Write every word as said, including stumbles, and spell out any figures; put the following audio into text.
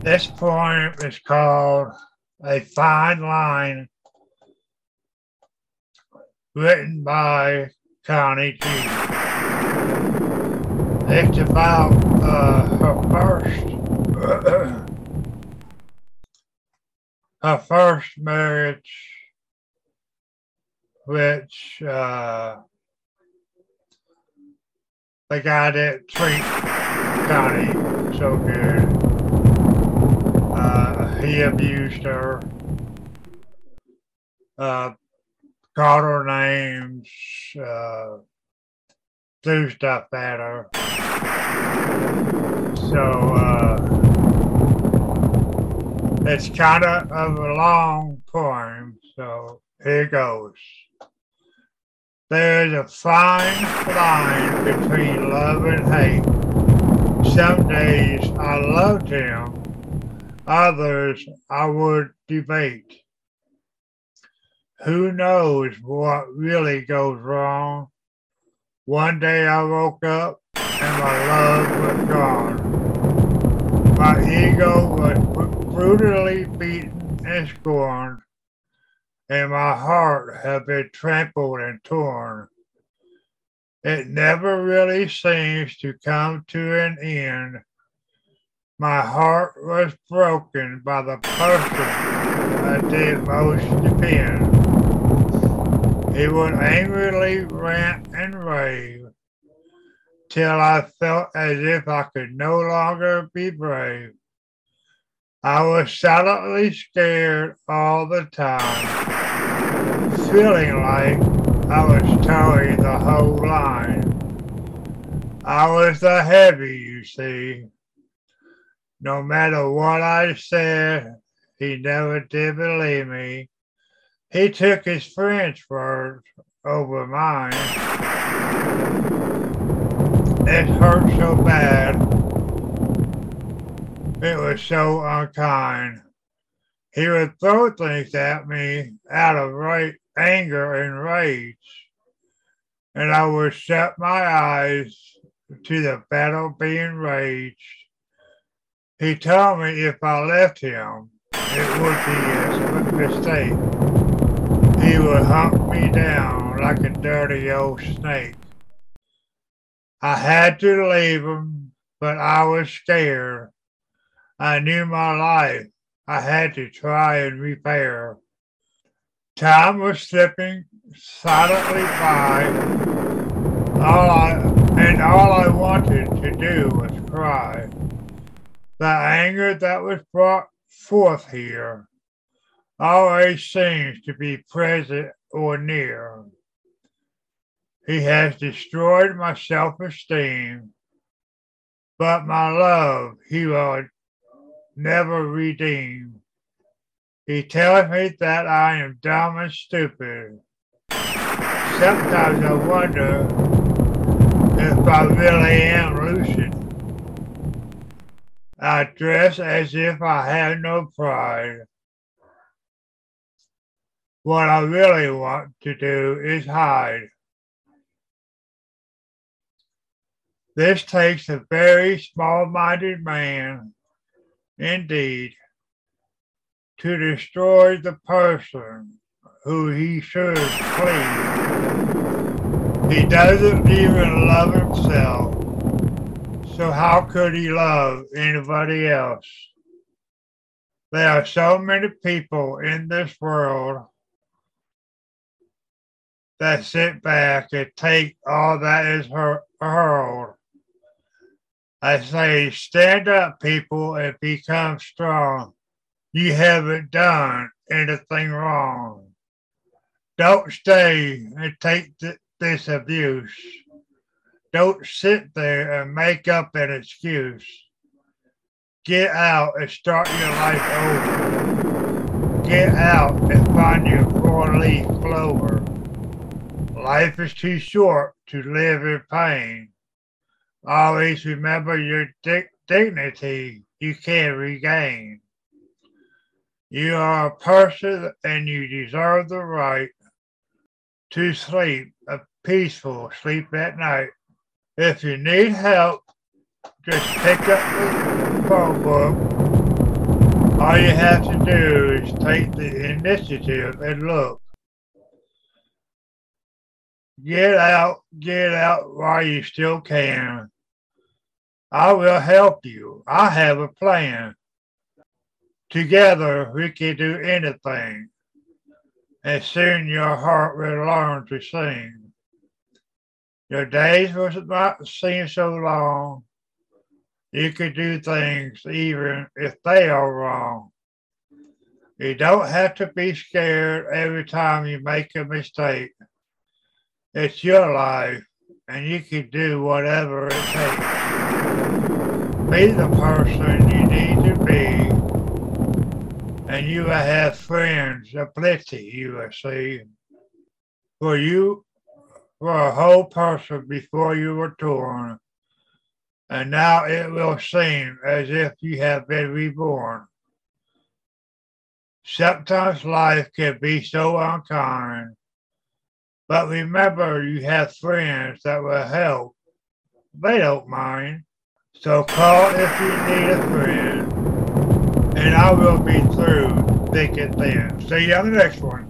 This poem is called "A Fine Line," written by Connie. It's about uh, her first her first marriage, which uh, the guy that treats Connie so good, uh, he abused her, uh, called her names, uh, threw stuff at her. So uh, it's kind of a long poem, so here goes. There is a fine line between love and hate. Some days I loved him, others I would debate. Who knows what really goes wrong? One day I woke up and my love was gone. My ego was brutally beaten and scorned, and my heart had been trampled and torn. It never really seems to come to an end. My heart was broken by the person I did most depend. He would angrily rant and rave till I felt as if I could no longer be brave. I was silently scared all the time, feeling like I was towing the whole line. I was the heavy, you see. No matter what I said, he never did believe me. He took his friend's words over mine. It hurt so bad. It was so unkind. He would throw things at me out of right anger and rage, and I would shut my eyes to the battle being raged. He told me if I left him, it would be a mistake. He would hump me down like a dirty old snake. I had to leave him, but I was scared. I knew my life. I had to try and repair. Time was slipping silently by. All I, and all I wanted to do was cry. The anger that was brought forth here always seems to be present or near. He has destroyed my self-esteem, but my love he will never redeem. He tells me that I am dumb and stupid. Sometimes I wonder if I really am lucid. I dress as if I have no pride. What I really want to do is hide. This takes a very small-minded man, indeed, to destroy the person who he should please. He doesn't even love himself, so how could he love anybody else? There are so many people in this world that sit back and take all that is hur- hurled. I say, stand up, people, and become strong. You haven't done anything wrong. Don't stay and take th- this abuse. Don't sit there and make up an excuse. Get out and start your life over. Get out and find your four-leaf clover. Life is too short to live in pain. Always remember your di- dignity you can regain. You are a person and you deserve the right to sleep, a peaceful sleep at night. If you need help, just pick up the phone book All you have to do is take the initiative and look. Get out, get out while you still can. I will help you. I have a plan. Together we can do anything, and soon your heart will learn to sing. Your days will not seem so long. You can do things even if they are wrong. You don't have to be scared every time you make a mistake. It's your life, and you can do whatever it takes. Be the person you need to be, and you will have friends aplenty, you will see. For you were a whole person before you were torn, and now it will seem as if you have been reborn. Sometimes life can be so unkind, but remember, you have friends that will help. They don't mind. So call if you need a friend, and I will be through thick and thin. See you on the next one.